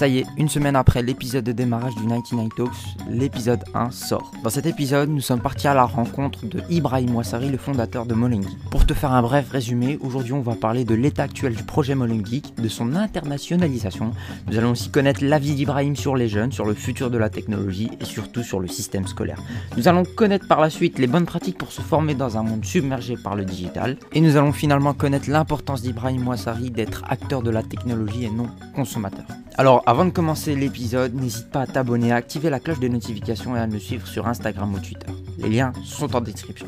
Ça y est, une semaine après l'épisode de démarrage du 99 Talks, l'épisode 1 sort. Dans cet épisode, nous sommes partis à la rencontre de Ibrahim Ouassari, le fondateur de Molenbeek. Pour te faire un bref résumé, aujourd'hui on va parler de l'état actuel du projet Molenbeek, de son internationalisation. Nous allons aussi connaître l'avis d'Ibrahim sur les jeunes, sur le futur de la technologie et surtout sur le système scolaire. Nous allons connaître par la suite les bonnes pratiques pour se former dans un monde submergé par le digital. Et nous allons finalement connaître l'importance d'Ibrahim Ouassari d'être acteur de la technologie et non consommateur. Alors avant de commencer l'épisode, n'hésite pas à t'abonner, à activer la cloche de notification et à me suivre sur Instagram ou Twitter. Les liens sont en description.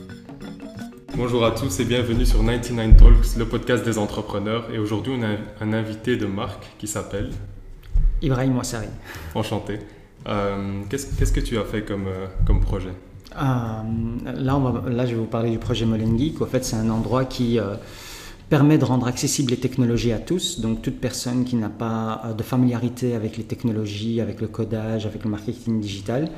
Bonjour à tous et bienvenue sur 99 Talks, le podcast des entrepreneurs. Et aujourd'hui, on a un invité de marque qui s'appelle... Ibrahim Ouassari. Enchanté. Qu'est-ce que tu as fait comme projet ? Là, je vais vous parler du projet Molenbeek. En fait, c'est un endroit qui... permet de rendre accessibles les technologies à tous, donc toute personne qui n'a pas de familiarité avec les technologies, avec le codage, avec le marketing digital,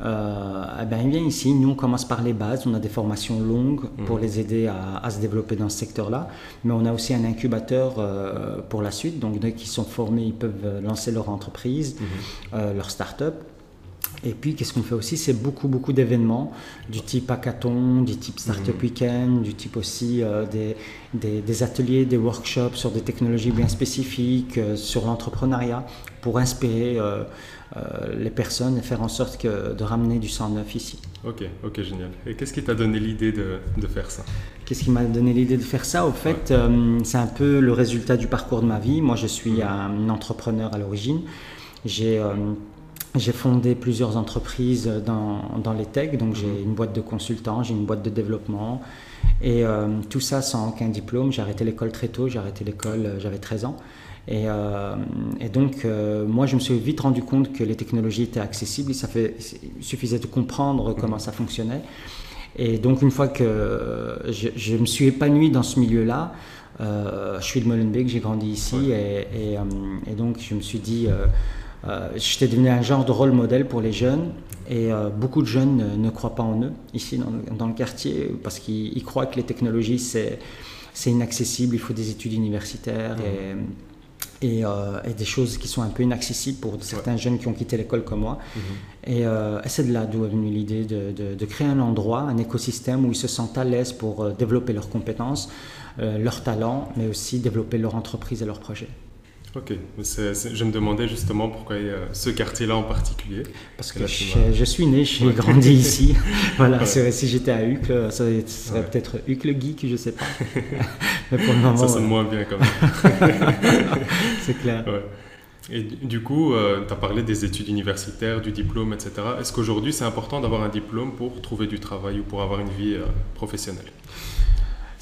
il vient ici. Nous, on commence par les bases, on a des formations longues pour les aider à se développer dans ce secteur-là, mais on a aussi un incubateur pour la suite, donc dès qu'ils sont formés, ils peuvent lancer leur entreprise, leur start-up. Et puis, qu'est-ce qu'on fait aussi ? C'est beaucoup d'événements du type hackathon, du type startup weekend, du type aussi des ateliers, des workshops sur des technologies bien spécifiques, sur l'entrepreneuriat, pour inspirer les personnes et faire en sorte de ramener du sang neuf ici. Ok, génial. Et qu'est-ce qui t'a donné l'idée de faire ça ? Qu'est-ce qui m'a donné l'idée de faire ça ? Au fait, c'est un peu le résultat du parcours de ma vie. Moi, je suis un entrepreneur à l'origine. J'ai fondé plusieurs entreprises dans les tech, donc j'ai une boîte de consultants, j'ai une boîte de développement et tout ça sans aucun diplôme. J'ai arrêté l'école très tôt, j'avais 13 ans et donc moi je me suis vite rendu compte que les technologies étaient accessibles, il suffisait de comprendre comment ça fonctionnait. Et donc une fois que je me suis épanoui dans ce milieu-là, je suis de Molenbeek, j'ai grandi ici et donc je me suis dit... j'étais devenu un genre de rôle modèle pour les jeunes et beaucoup de jeunes ne croient pas en eux ici dans le quartier parce qu'ils croient que les technologies c'est inaccessible, il faut des études universitaires et des choses qui sont un peu inaccessibles pour certains jeunes qui ont quitté l'école comme moi. Et c'est de là d'où est venue l'idée de créer un endroit, un écosystème où ils se sentent à l'aise pour développer leurs compétences, leurs talents, mais aussi développer leur entreprise et leurs projets. Ok, je me demandais justement pourquoi ce quartier-là en particulier. Parce que là, je suis né, j'ai grandi ici. Voilà, si j'étais à Uccle, ça serait peut-être Uccle geek, je ne sais pas. Mais pour le moment, ça sonne moins bien quand même. C'est clair. Ouais. Et du coup, tu as parlé des études universitaires, du diplôme, etc. Est-ce qu'aujourd'hui, c'est important d'avoir un diplôme pour trouver du travail ou pour avoir une vie professionnelle ?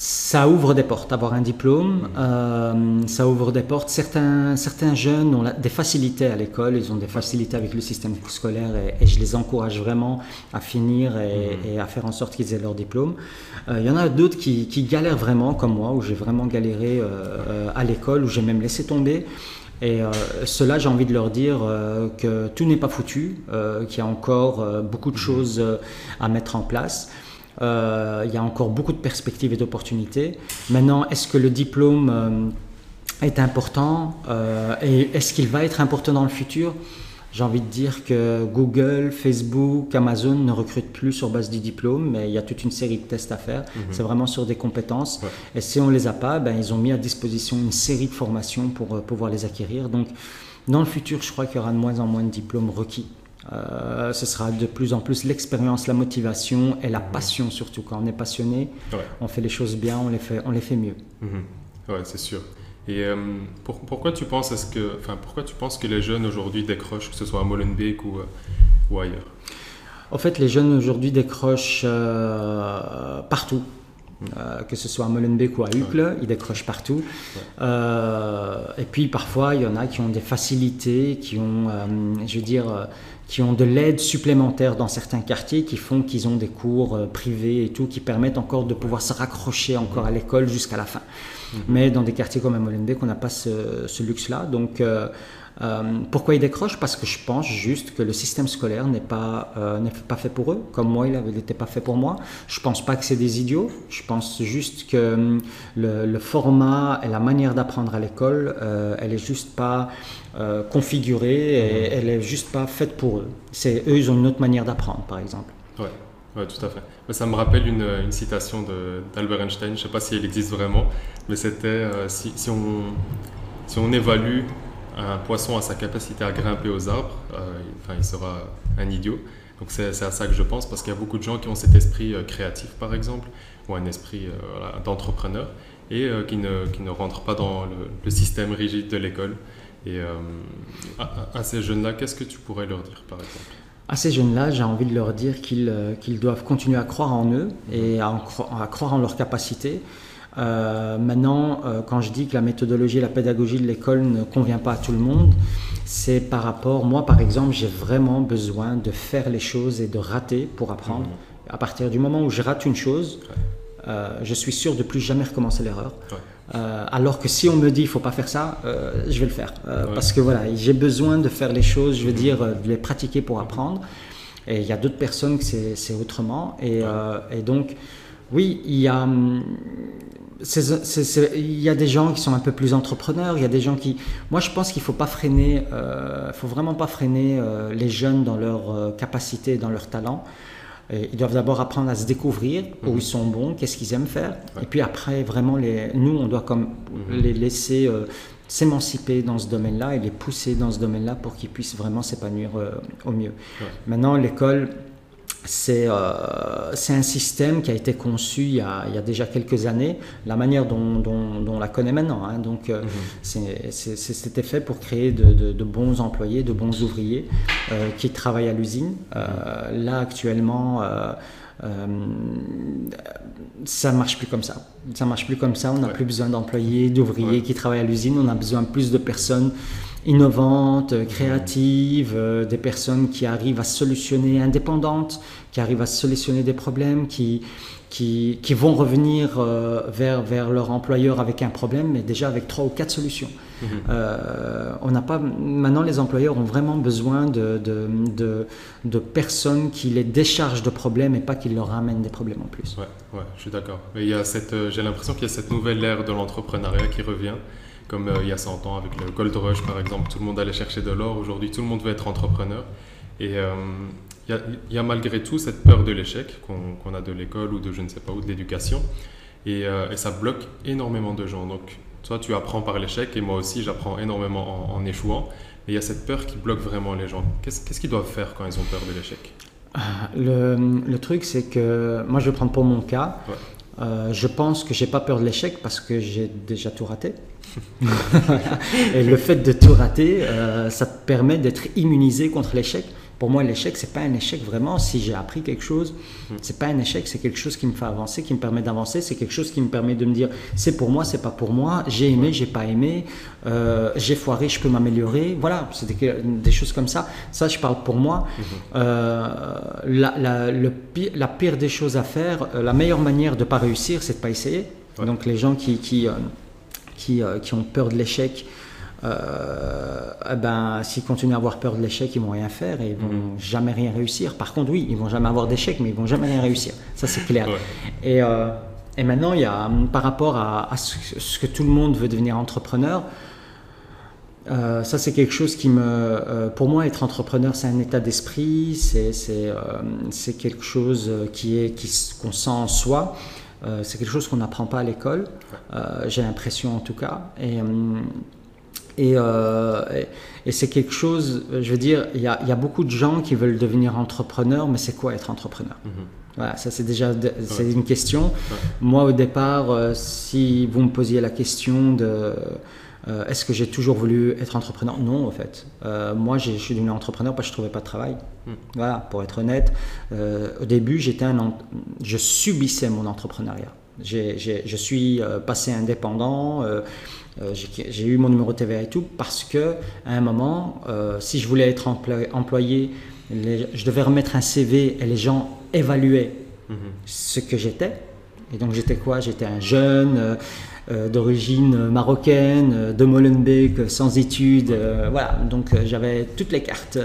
Ça ouvre des portes, avoir un diplôme, ça ouvre des portes. Certains jeunes ont des facilités à l'école, ils ont des facilités avec le système scolaire et je les encourage vraiment à finir et à faire en sorte qu'ils aient leur diplôme. Il y en a d'autres qui galèrent vraiment, comme moi, où j'ai vraiment galéré à l'école, où j'ai même laissé tomber. Et ceux-là, j'ai envie de leur dire que tout n'est pas foutu, qu'il y a encore beaucoup de choses à mettre en place. Il y a encore beaucoup de perspectives et d'opportunités. Maintenant, est-ce que le diplôme est important et est-ce qu'il va être important dans le futur ? J'ai envie de dire que Google, Facebook, Amazon ne recrutent plus sur base du diplôme, mais il y a toute une série de tests à faire. C'est vraiment sur des compétences. Et si on ne les a pas, ils ont mis à disposition une série de formations pour pouvoir les acquérir. Donc, dans le futur, je crois qu'il y aura de moins en moins de diplômes requis. Ce sera de plus en plus l'expérience, la motivation et la passion, surtout quand on est passionné, on fait les choses bien, on les fait mieux. Ouais, c'est sûr. Et pourquoi tu penses que les jeunes aujourd'hui décrochent, que ce soit à Molenbeek ou ailleurs ? En fait, les jeunes aujourd'hui décrochent partout. Que ce soit à Molenbeek ou à Uccle, ils décrochent partout. Et puis parfois, il y en a qui ont des facilités, qui ont de l'aide supplémentaire dans certains quartiers, qui font qu'ils ont des cours privés et tout, qui permettent encore de pouvoir se raccrocher encore à l'école jusqu'à la fin. Mais dans des quartiers comme à Molenbeek, on n'a pas ce luxe-là. Donc Pourquoi ils décrochent? Parce que je pense juste que le système scolaire n'est pas fait pour eux, comme moi, il n'était pas fait pour moi. Je ne pense pas que c'est des idiots, je pense juste que le format et la manière d'apprendre à l'école, elle n'est juste pas configurée, et elle n'est juste pas faite pour eux. Eux, ils ont une autre manière d'apprendre, par exemple. Oui, tout à fait. Mais ça me rappelle une citation d'Albert Einstein, je ne sais pas si elle existe vraiment, mais c'était si on évalue un poisson à sa capacité à grimper aux arbres, il sera un idiot. Donc c'est à ça que je pense, parce qu'il y a beaucoup de gens qui ont cet esprit créatif, par exemple, ou un esprit d'entrepreneur, et qui ne rentrent pas dans le système rigide de l'école. Et à ces jeunes-là, qu'est-ce que tu pourrais leur dire, par exemple ? À ces jeunes-là, j'ai envie de leur dire qu'ils doivent continuer à croire en eux et à croire en leurs capacités. Maintenant, quand je dis que la méthodologie et la pédagogie de l'école ne convient pas à tout le monde, c'est par rapport... Moi, par exemple, j'ai vraiment besoin de faire les choses et de rater pour apprendre. À partir du moment où je rate une chose, je suis sûr de plus jamais recommencer l'erreur. Alors que si on me dit il ne faut pas faire ça, je vais le faire. Parce que voilà, j'ai besoin de faire les choses, je veux dire, de les pratiquer pour apprendre. Et il y a d'autres personnes que c'est autrement. Et donc, oui, il y a des gens qui sont un peu plus entrepreneurs, il y a des gens qui... Moi, je pense qu'il ne faut pas freiner, faut vraiment pas freiner les jeunes dans leur capacité, dans leur talent. Et ils doivent d'abord apprendre à se découvrir où ils sont bons, qu'est-ce qu'ils aiment faire. Et puis après, vraiment, nous, on doit comme les laisser s'émanciper dans ce domaine-là et les pousser dans ce domaine-là pour qu'ils puissent vraiment s'épanouir au mieux. Maintenant, l'école, c'est un système qui a été conçu il y a déjà quelques années, la manière dont on la connaît maintenant. Donc, c'était fait pour créer de bons employés, de bons ouvriers qui travaillent à l'usine. Là, actuellement, ça ne marche plus comme ça. Ça ne marche plus comme ça. On n'a plus besoin d'employés, d'ouvriers qui travaillent à l'usine. On a besoin plus de personnes innovantes, créatives, des personnes qui arrivent à solutionner, indépendantes, qui arrivent à solutionner des problèmes, qui vont revenir vers leur employeur avec un problème, mais déjà avec 3 ou 4 solutions. On n'a pas, maintenant, les employeurs ont vraiment besoin de personnes qui les déchargent de problèmes et pas qui leur ramènent des problèmes en plus. Ouais, je suis d'accord. Mais j'ai l'impression qu'il y a cette nouvelle ère de l'entrepreneuriat qui revient. Comme il y a 100 ans avec le Gold Rush, par exemple, tout le monde allait chercher de l'or. Aujourd'hui, tout le monde veut être entrepreneur. Et il y a malgré tout cette peur de l'échec qu'on a de l'école ou de je ne sais pas où, de l'éducation. Et ça bloque énormément de gens. Donc, toi, tu apprends par l'échec et moi aussi, j'apprends énormément en échouant. Et il y a cette peur qui bloque vraiment les gens. Qu'est-ce qu'ils doivent faire quand ils ont peur de l'échec ? Le truc, c'est que moi, je vais prendre pour mon cas. Je pense que j'ai pas peur de l'échec parce que j'ai déjà tout raté. Et le fait de tout rater, ça te permet d'être immunisé contre l'échec. Pour moi, l'échec, c'est pas un échec vraiment. Si j'ai appris quelque chose, c'est pas un échec, c'est quelque chose qui me fait avancer, qui me permet d'avancer. C'est quelque chose qui me permet de me dire, c'est pour moi, c'est pas pour moi. J'ai aimé, j'ai pas aimé. J'ai foiré, je peux m'améliorer. Voilà, c'est des choses comme ça. Ça, je parle pour moi. La pire des choses à faire, la meilleure manière de pas réussir, c'est de pas essayer. Donc les gens qui ont peur de l'échec, s'ils continuent à avoir peur de l'échec, ils vont rien faire et ils vont jamais rien réussir. Par contre, oui, ils vont jamais avoir d'échec, mais ils vont jamais rien réussir. Ça, c'est clair. Et maintenant, il y a par rapport à ce que tout le monde veut devenir entrepreneur. Ça, c'est quelque chose qui me... pour moi, être entrepreneur, c'est un état d'esprit. C'est quelque chose qu'on sent en soi. C'est quelque chose qu'on n'apprend pas à l'école, j'ai l'impression en tout cas. Et c'est quelque chose, je veux dire, il y a beaucoup de gens qui veulent devenir entrepreneurs, mais c'est quoi être entrepreneur ? Voilà, ça c'est déjà c'est une question. Moi au départ, si vous me posiez la question de... est-ce que j'ai toujours voulu être entrepreneur ? Non, en fait. Moi, je suis devenu entrepreneur parce que je ne trouvais pas de travail. Voilà, pour être honnête. Au début, je subissais mon entrepreneuriat. Je suis passé indépendant. J'ai eu mon numéro TVA et tout parce qu'à un moment, si je voulais être employé, je devais remettre un CV et les gens évaluaient ce que j'étais. Et donc, j'étais quoi ? J'étais un jeune... d'origine marocaine, de Molenbeek, sans études, voilà, donc j'avais toutes les cartes,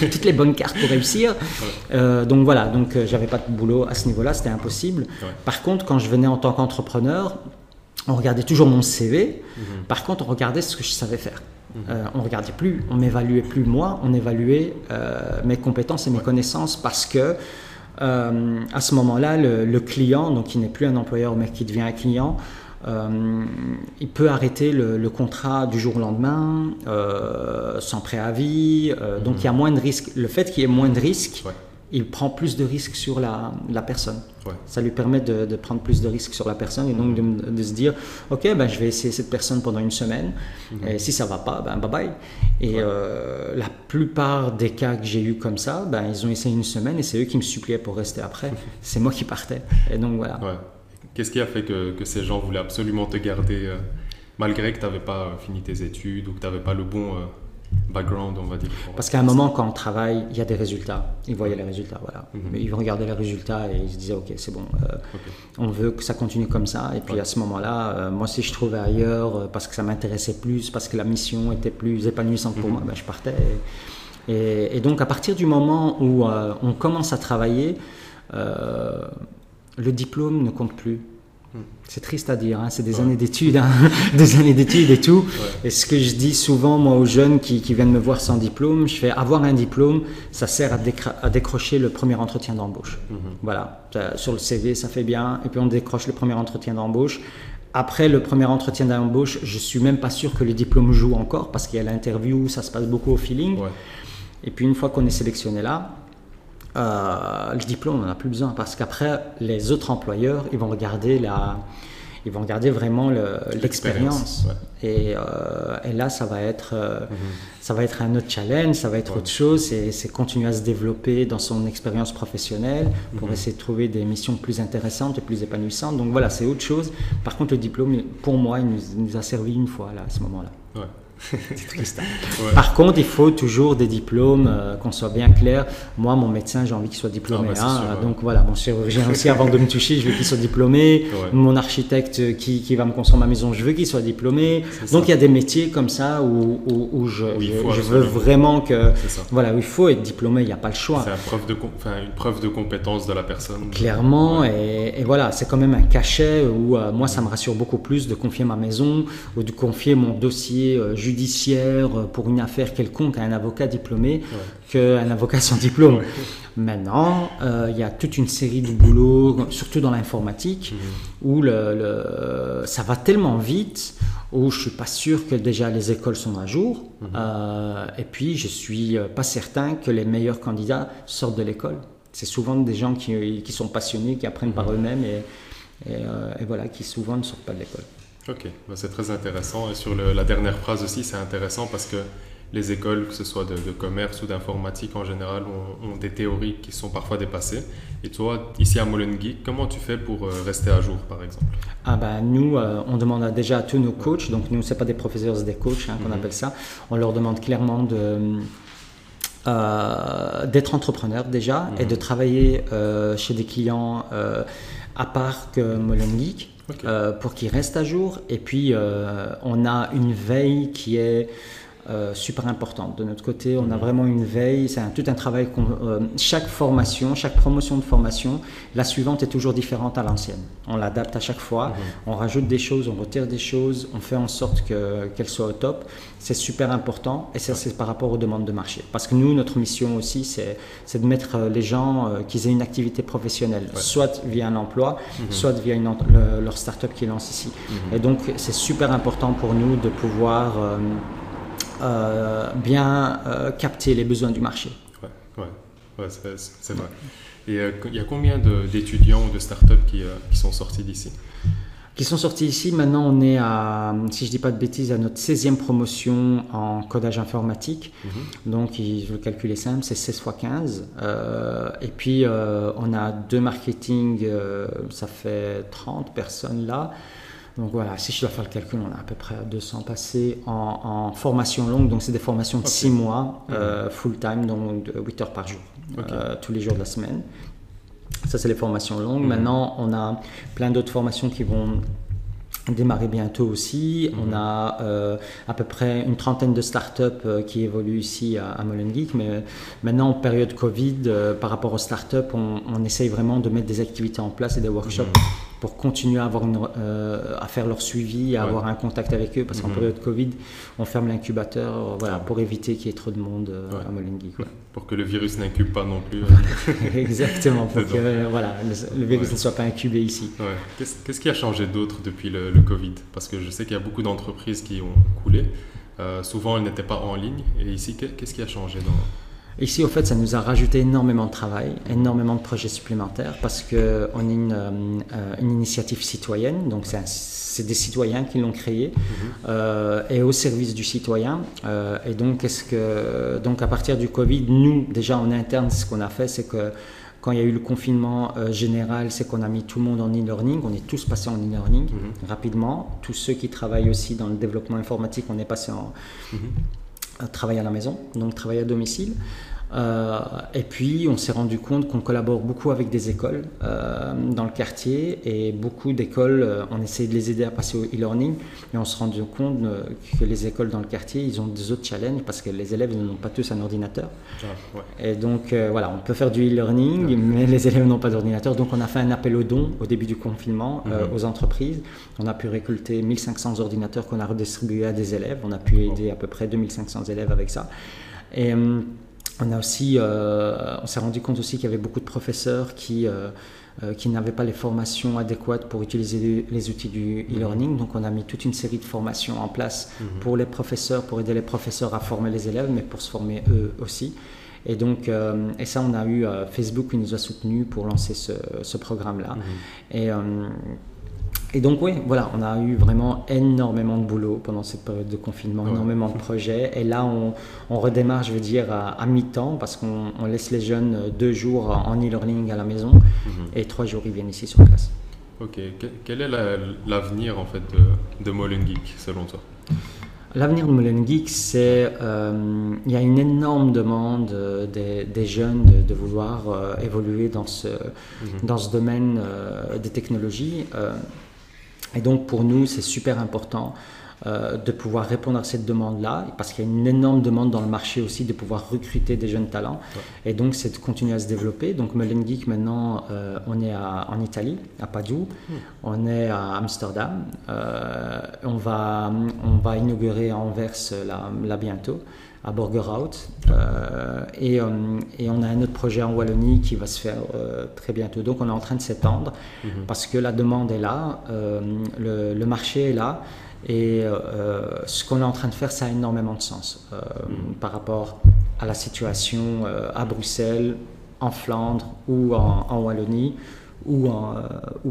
toutes les bonnes cartes pour réussir, donc voilà, donc j'avais pas de boulot à ce niveau-là, c'était impossible. Par contre, quand je venais en tant qu'entrepreneur, on regardait toujours mon CV, par contre on regardait ce que je savais faire. On ne regardait plus, on m'évaluait plus moi, on évaluait mes compétences et mes connaissances, parce que à ce moment-là, le client, donc qui n'est plus un employeur mais qui devient un client, il peut arrêter le contrat du jour au lendemain, sans préavis, donc il y a moins de risques. Le fait qu'il y ait moins de risques, il prend plus de risques sur la personne. Ça lui permet de prendre plus de risques sur la personne, et donc de se dire ok, ben, je vais essayer cette personne pendant une semaine, et si ça ne va pas, ben, bye bye. Et la plupart des cas que j'ai eu comme ça, ben, ils ont essayé une semaine et c'est eux qui me suppliaient pour rester après. C'est moi qui partais. Et donc voilà. Qu'est-ce qui a fait que ces gens voulaient absolument te garder malgré que tu n'avais pas fini tes études ou que tu n'avais pas le bon... background, on va dire. Parce qu'à un moment, quand on travaille, il y a des résultats. Ils voyaient les résultats, voilà. Mais ils regardaient les résultats et ils se disaient ok, c'est bon, on veut que ça continue comme ça. Et puis à ce moment-là, moi, si je trouvais ailleurs, parce que ça m'intéressait plus, parce que la mission était plus épanouissante pour moi, ben, je partais. Et donc, à partir du moment où on commence à travailler, le diplôme ne compte plus. C'est triste à dire, hein, c'est des années d'études, hein, des années d'études et tout. Et ce que je dis souvent, moi, aux jeunes qui viennent me voir sans diplôme, je fais avoir un diplôme, ça sert à décrocher le premier entretien d'embauche. Voilà, sur le CV, ça fait bien, et puis on décroche le premier entretien d'embauche. Après le premier entretien d'embauche, je ne suis même pas sûr que le diplôme joue encore, parce qu'il y a l'interview, ça se passe beaucoup au feeling. Et puis une fois qu'on est sélectionné là, le diplôme, on n'en a plus besoin, parce qu'après, les autres employeurs, ils vont regarder ils vont regarder vraiment l'expérience. Et là, ça va être, ça va être un autre challenge, ça va être autre chose. C'est continuer à se développer dans son expérience professionnelle pour essayer de trouver des missions plus intéressantes et plus épanouissantes. Donc voilà, c'est autre chose. Par contre, le diplôme, pour moi, il nous a servi une fois là, à ce moment-là. C'est triste. Par contre, il faut toujours des diplômes, qu'on soit bien clair. Moi, mon médecin, j'ai envie qu'il soit diplômé. Donc voilà, mon chirurgien aussi, avant de me toucher, je veux qu'il soit diplômé. Mon architecte qui va me construire ma maison, je veux qu'il soit diplômé. Donc il y a des métiers comme ça où je veux vraiment que... Voilà, où il faut être diplômé, il n'y a pas le choix. C'est une preuve de compétence de la personne. Clairement, et voilà, c'est quand même un cachet où moi, ça me rassure beaucoup plus de confier ma maison ou de confier mon dossier judiciaire pour une affaire quelconque à un avocat diplômé qu'un avocat sans diplôme. Maintenant, il y a toute une série de boulots, surtout dans l'informatique, où ça va tellement vite, où je ne suis pas sûr que déjà les écoles sont à jour, et puis je ne suis pas certain que les meilleurs candidats sortent de l'école. C'est souvent des gens qui sont passionnés, qui apprennent par eux-mêmes et voilà, qui souvent ne sortent pas de l'école. Ok, ben, c'est très intéressant. Et sur la dernière phrase aussi, c'est intéressant parce que les écoles, que ce soit de commerce ou d'informatique en général, ont des théories qui sont parfois dépassées. Et toi, ici à Molenbeek, comment tu fais pour rester à jour, par exemple? Ah ben, nous, on demande déjà à tous nos coachs. Donc nous, c'est pas des professeurs, c'est des coachs, hein, qu'on appelle ça. On leur demande clairement d'être entrepreneur déjà et de travailler chez des clients à part que Molenbeek. Pour qu'ils restent à jour, et puis on a une veille qui est super importante. De notre côté, on a vraiment une veille, c'est tout un travail, chaque formation, chaque promotion de formation, la suivante est toujours différente à l'ancienne. On l'adapte à chaque fois, on rajoute des choses, on retire des choses, on fait en sorte qu'elles soient au top. C'est super important, et ça c'est par rapport aux demandes de marché. Parce que nous, notre mission aussi, c'est de mettre les gens qu'ils aient une activité professionnelle, soit via un emploi, soit via leur start-up qui lance ici. Et donc c'est super important pour nous de pouvoir... bien capter les besoins du marché. C'est vrai. Et il y a combien d'étudiants ou de startups qui sont sortis d'ici? Qui sont sortis ici, maintenant on est à, si je ne dis pas de bêtises, à notre 16e promotion en codage informatique. Donc je vais calculer simple, c'est 16 fois 15. Et puis on a deux marketing, ça fait 30 personnes là. Donc voilà, si je dois faire le calcul, on a à peu près 200 passés en formation longue. Donc c'est des formations de 6 mois, full time, donc 8 heures par jour, tous les jours de la semaine. Ça, c'est les formations longues. Maintenant, on a plein d'autres formations qui vont démarrer bientôt aussi. On a à peu près une trentaine de startups qui évoluent ici à Molenbeek, mais maintenant en période Covid, par rapport aux startups, on essaye vraiment de mettre des activités en place et des workshops pour continuer à avoir à faire leur suivi, à avoir un contact avec eux, parce qu'en période Covid, on ferme l'incubateur, voilà, pour éviter qu'il y ait trop de monde à Molenbeek. Ouais. Pour que le virus n'incube pas non plus. Exactement, pour que voilà, le virus ne soit pas incubé ici. Ouais. Qu'est-ce qui a changé d'autre depuis le Covid? Parce que je sais qu'il y a beaucoup d'entreprises qui ont coulé. Souvent, elles n'étaient pas en ligne. Et ici, qu'est-ce qui a changé Ici, au fait, ça nous a rajouté énormément de travail, énormément de projets supplémentaires, parce qu'on est une initiative citoyenne, donc c'est des citoyens qui l'ont créée, et au service du citoyen. Et donc, à partir du Covid, nous, déjà en interne, ce qu'on a fait, c'est que quand il y a eu le confinement général, c'est qu'on a mis tout le monde en e-learning. On est tous passés en e-learning rapidement. Tous ceux qui travaillent aussi dans le développement informatique, on est passé en travail à la maison, donc travail à domicile. Et puis, on s'est rendu compte qu'on collabore beaucoup avec des écoles dans le quartier, et beaucoup d'écoles, on essaie de les aider à passer au e-learning, mais on s'est rendu compte que les écoles dans le quartier, ils ont des autres challenges, parce que les élèves n'ont pas tous un ordinateur. Et donc, voilà, on peut faire du e-learning, mais les élèves n'ont pas d'ordinateur. Donc, on a fait un appel aux dons au début du confinement aux entreprises. On a pu récolter 1500 ordinateurs qu'on a redistribués à des élèves. On a pu aider à peu près 2500 élèves avec ça. Et on s'est rendu compte aussi qu'il y avait beaucoup de professeurs qui n'avaient pas les formations adéquates pour utiliser les outils du e-learning. Donc, on a mis toute une série de formations en place pour les professeurs, pour aider les professeurs à former les élèves, mais pour se former eux aussi. Et donc, on a eu Facebook qui nous a soutenus pour lancer ce programme-là. Et donc oui, voilà, on a eu vraiment énormément de boulot pendant cette période de confinement, énormément de projets. Et là, on redémarre, je veux dire, à mi-temps, parce qu'on laisse les jeunes 2 jours en e-learning à la maison et 3 jours, ils viennent ici sur place. Ok. Quel est l'avenir, en fait, de Molenbeek, selon toi? L'avenir de Molenbeek, c'est il y a une énorme demande des jeunes de vouloir évoluer dans ce domaine des technologies. Et donc, pour nous, c'est super important de pouvoir répondre à cette demande-là, parce qu'il y a une énorme demande dans le marché aussi de pouvoir recruter des jeunes talents. Et donc, c'est de continuer à se développer. Donc, Molenbeek, maintenant, on est en Italie, à Padoue. On est à Amsterdam. On va inaugurer à Anvers, là bientôt, à Borgerhout. Et on a un autre projet en Wallonie qui va se faire très bientôt. Donc, on est en train de s'étendre parce que la demande est là, le marché est là, et ce qu'on est en train de faire, ça a énormément de sens par rapport à la situation à Bruxelles, en Flandre ou en Wallonie, ou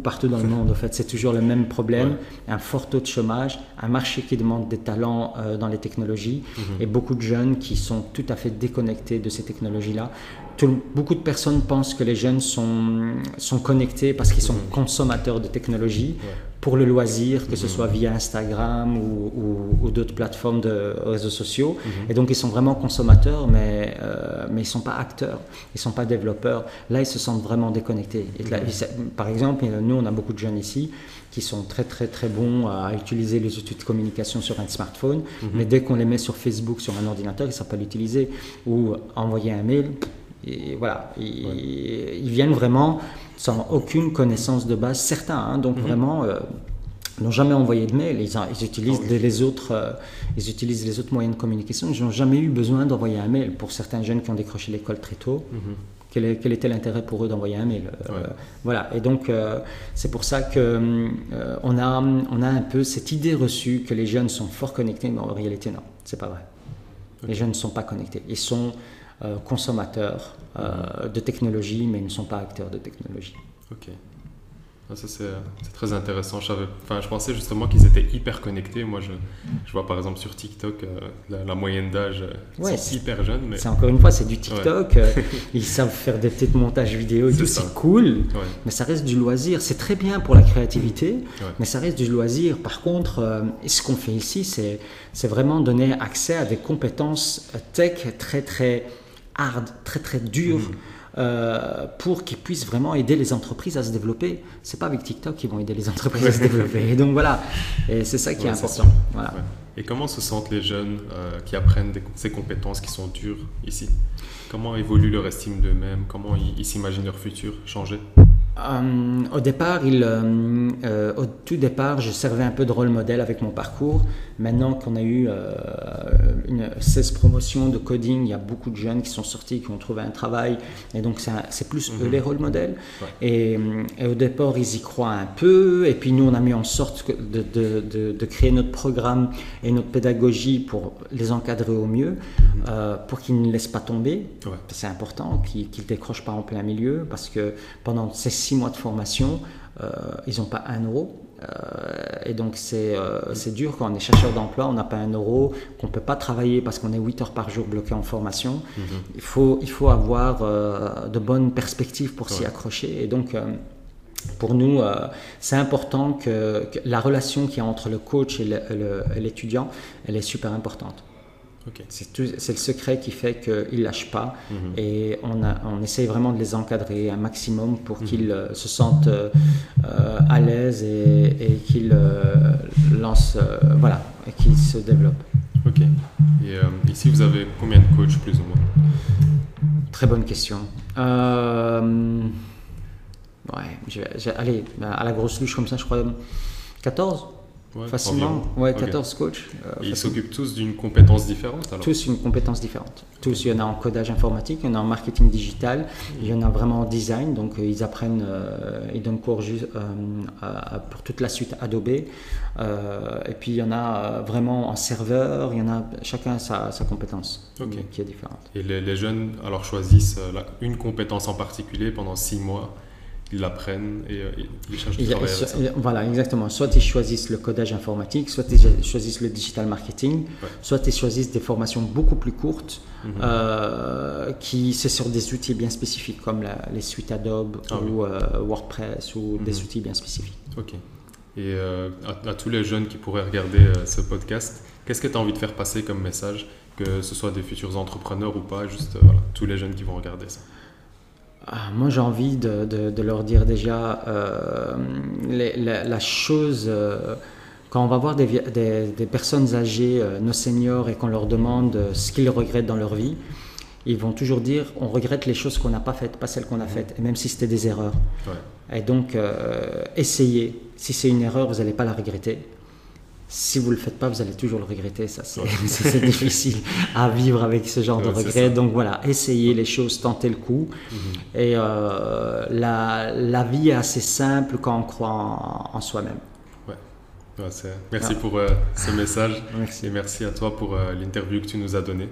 partout dans le monde. En fait, c'est toujours le même problème, un fort taux de chômage, un marché qui demande des talents dans les technologies, et beaucoup de jeunes qui sont tout à fait déconnectés de ces technologies-là. Beaucoup de personnes pensent que les jeunes sont connectés parce qu'ils sont consommateurs de technologie pour le loisir, que ce soit via Instagram ou d'autres plateformes de réseaux sociaux. Et donc, ils sont vraiment consommateurs, mais ils ne sont pas acteurs, ils ne sont pas développeurs. Là, ils se sentent vraiment déconnectés. Et là, par exemple, nous, on a beaucoup de jeunes ici qui sont très, très, très bons à utiliser les outils de communication sur un smartphone, mais dès qu'on les met sur Facebook, sur un ordinateur, ils ne savent pas l'utiliser, ou envoyer un mail. Et voilà, ils viennent vraiment sans aucune connaissance de base, certains, donc vraiment, ils n'ont jamais envoyé de mail, ils utilisent les autres moyens de communication, ils n'ont jamais eu besoin d'envoyer un mail. Pour certains jeunes qui ont décroché l'école très tôt, quel était l'intérêt pour eux d'envoyer un mail? Voilà, et donc c'est pour ça qu'on a un peu cette idée reçue que les jeunes sont fort connectés, mais en réalité non, c'est pas vrai. Les jeunes ne sont pas connectés, ils sont consommateurs de technologie, mais ils ne sont pas acteurs de technologie. Ok. Ça, c'est très intéressant. Je pensais justement qu'ils étaient hyper connectés. Moi, je vois par exemple sur TikTok, la moyenne d'âge, c'est hyper jeune. Mais... c'est encore une fois, c'est du TikTok. Ils savent faire des petits montages vidéo et tout, c'est cool. Mais ça reste du loisir. C'est très bien pour la créativité, mais ça reste du loisir. Par contre, ce qu'on fait ici, c'est vraiment donner accès à des compétences tech très, très hard, très, très dures. pour qu'ils puissent vraiment aider les entreprises à se développer. C'est pas avec TikTok qu'ils vont aider les entreprises à se développer. Et donc voilà, et c'est ça qui est important. Voilà. Ouais. Et comment se sentent les jeunes qui apprennent ces compétences qui sont dures ici? Comment évolue leur estime d'eux-mêmes? Comment ils s'imaginent leur futur changer? Au départ, au tout départ, je servais un peu de rôle modèle avec mon parcours. Maintenant qu'on a eu 16 promotions de coding, il y a beaucoup de jeunes qui sont sortis, qui ont trouvé un travail. Et donc, c'est plus eux les rôles modèles. Ouais. Et au départ, ils y croient un peu. Et puis, nous, on a mis en sorte de créer notre programme et notre pédagogie pour les encadrer au mieux, pour qu'ils ne laissent pas tomber. Ouais. C'est important qu'ils ne décrochent pas en plein milieu, parce que pendant ces 6 mois de formation, ils n'ont pas 1 euro. Et donc c'est dur quand on est chercheur d'emploi, on n'a pas 1 euro, qu'on ne peut pas travailler parce qu'on est 8 heures par jour bloqué en formation. Il faut avoir de bonnes perspectives pour s'y accrocher. Et donc pour nous, c'est important que la relation qu'il y a entre le coach et l'étudiant, elle est super importante. Okay. C'est le secret qui fait qu'ils ne lâchent pas, et on essaye vraiment de les encadrer un maximum pour qu'ils se sentent à l'aise et qu'ils lancent, voilà, et qu'ils se développent. Ok. Et ici, vous avez combien de coachs plus ou moins? Très bonne question. Allez, à la grosse louche comme ça, je crois 14. Ouais, facilement, ouais, 14 coachs. Ils s'occupent tous d'une compétence différente alors? Tous une compétence différente. Tous, il y en a en codage informatique, il y en a en marketing digital, il y en a vraiment en design, donc ils apprennent, ils donnent cours pour toute la suite Adobe, et puis il y en a vraiment en serveur, il y en a chacun sa compétence qui est différente. Et les jeunes alors choisissent une compétence en particulier pendant 6 mois? Ils l'apprennent et ils cherchent du travail. Voilà, exactement. Soit ils choisissent le codage informatique, soit ils choisissent le digital marketing, soit ils choisissent des formations beaucoup plus courtes, c'est sur des outils bien spécifiques comme les suites Adobe WordPress ou des outils bien spécifiques. Ok. Et à tous les jeunes qui pourraient regarder ce podcast, qu'est-ce que tu as envie de faire passer comme message, que ce soit des futurs entrepreneurs ou pas, juste tous les jeunes qui vont regarder ça? Moi, j'ai envie de leur dire déjà la chose, quand on va voir des personnes âgées, nos seniors, et qu'on leur demande ce qu'ils regrettent dans leur vie, ils vont toujours dire on regrette les choses qu'on n'a pas faites, pas celles qu'on a faites, et même si c'était des erreurs. Ouais. Et donc, essayez. Si c'est une erreur, vous n'allez pas la regretter. Si vous ne le faites pas, vous allez toujours le regretter. Ça, c'est difficile à vivre avec ce genre de regret. Donc voilà, essayez les choses, tentez le coup. Et la vie est assez simple quand on croit en soi-même. Merci pour ce message. Merci. Et merci à toi pour l'interview que tu nous as donnée.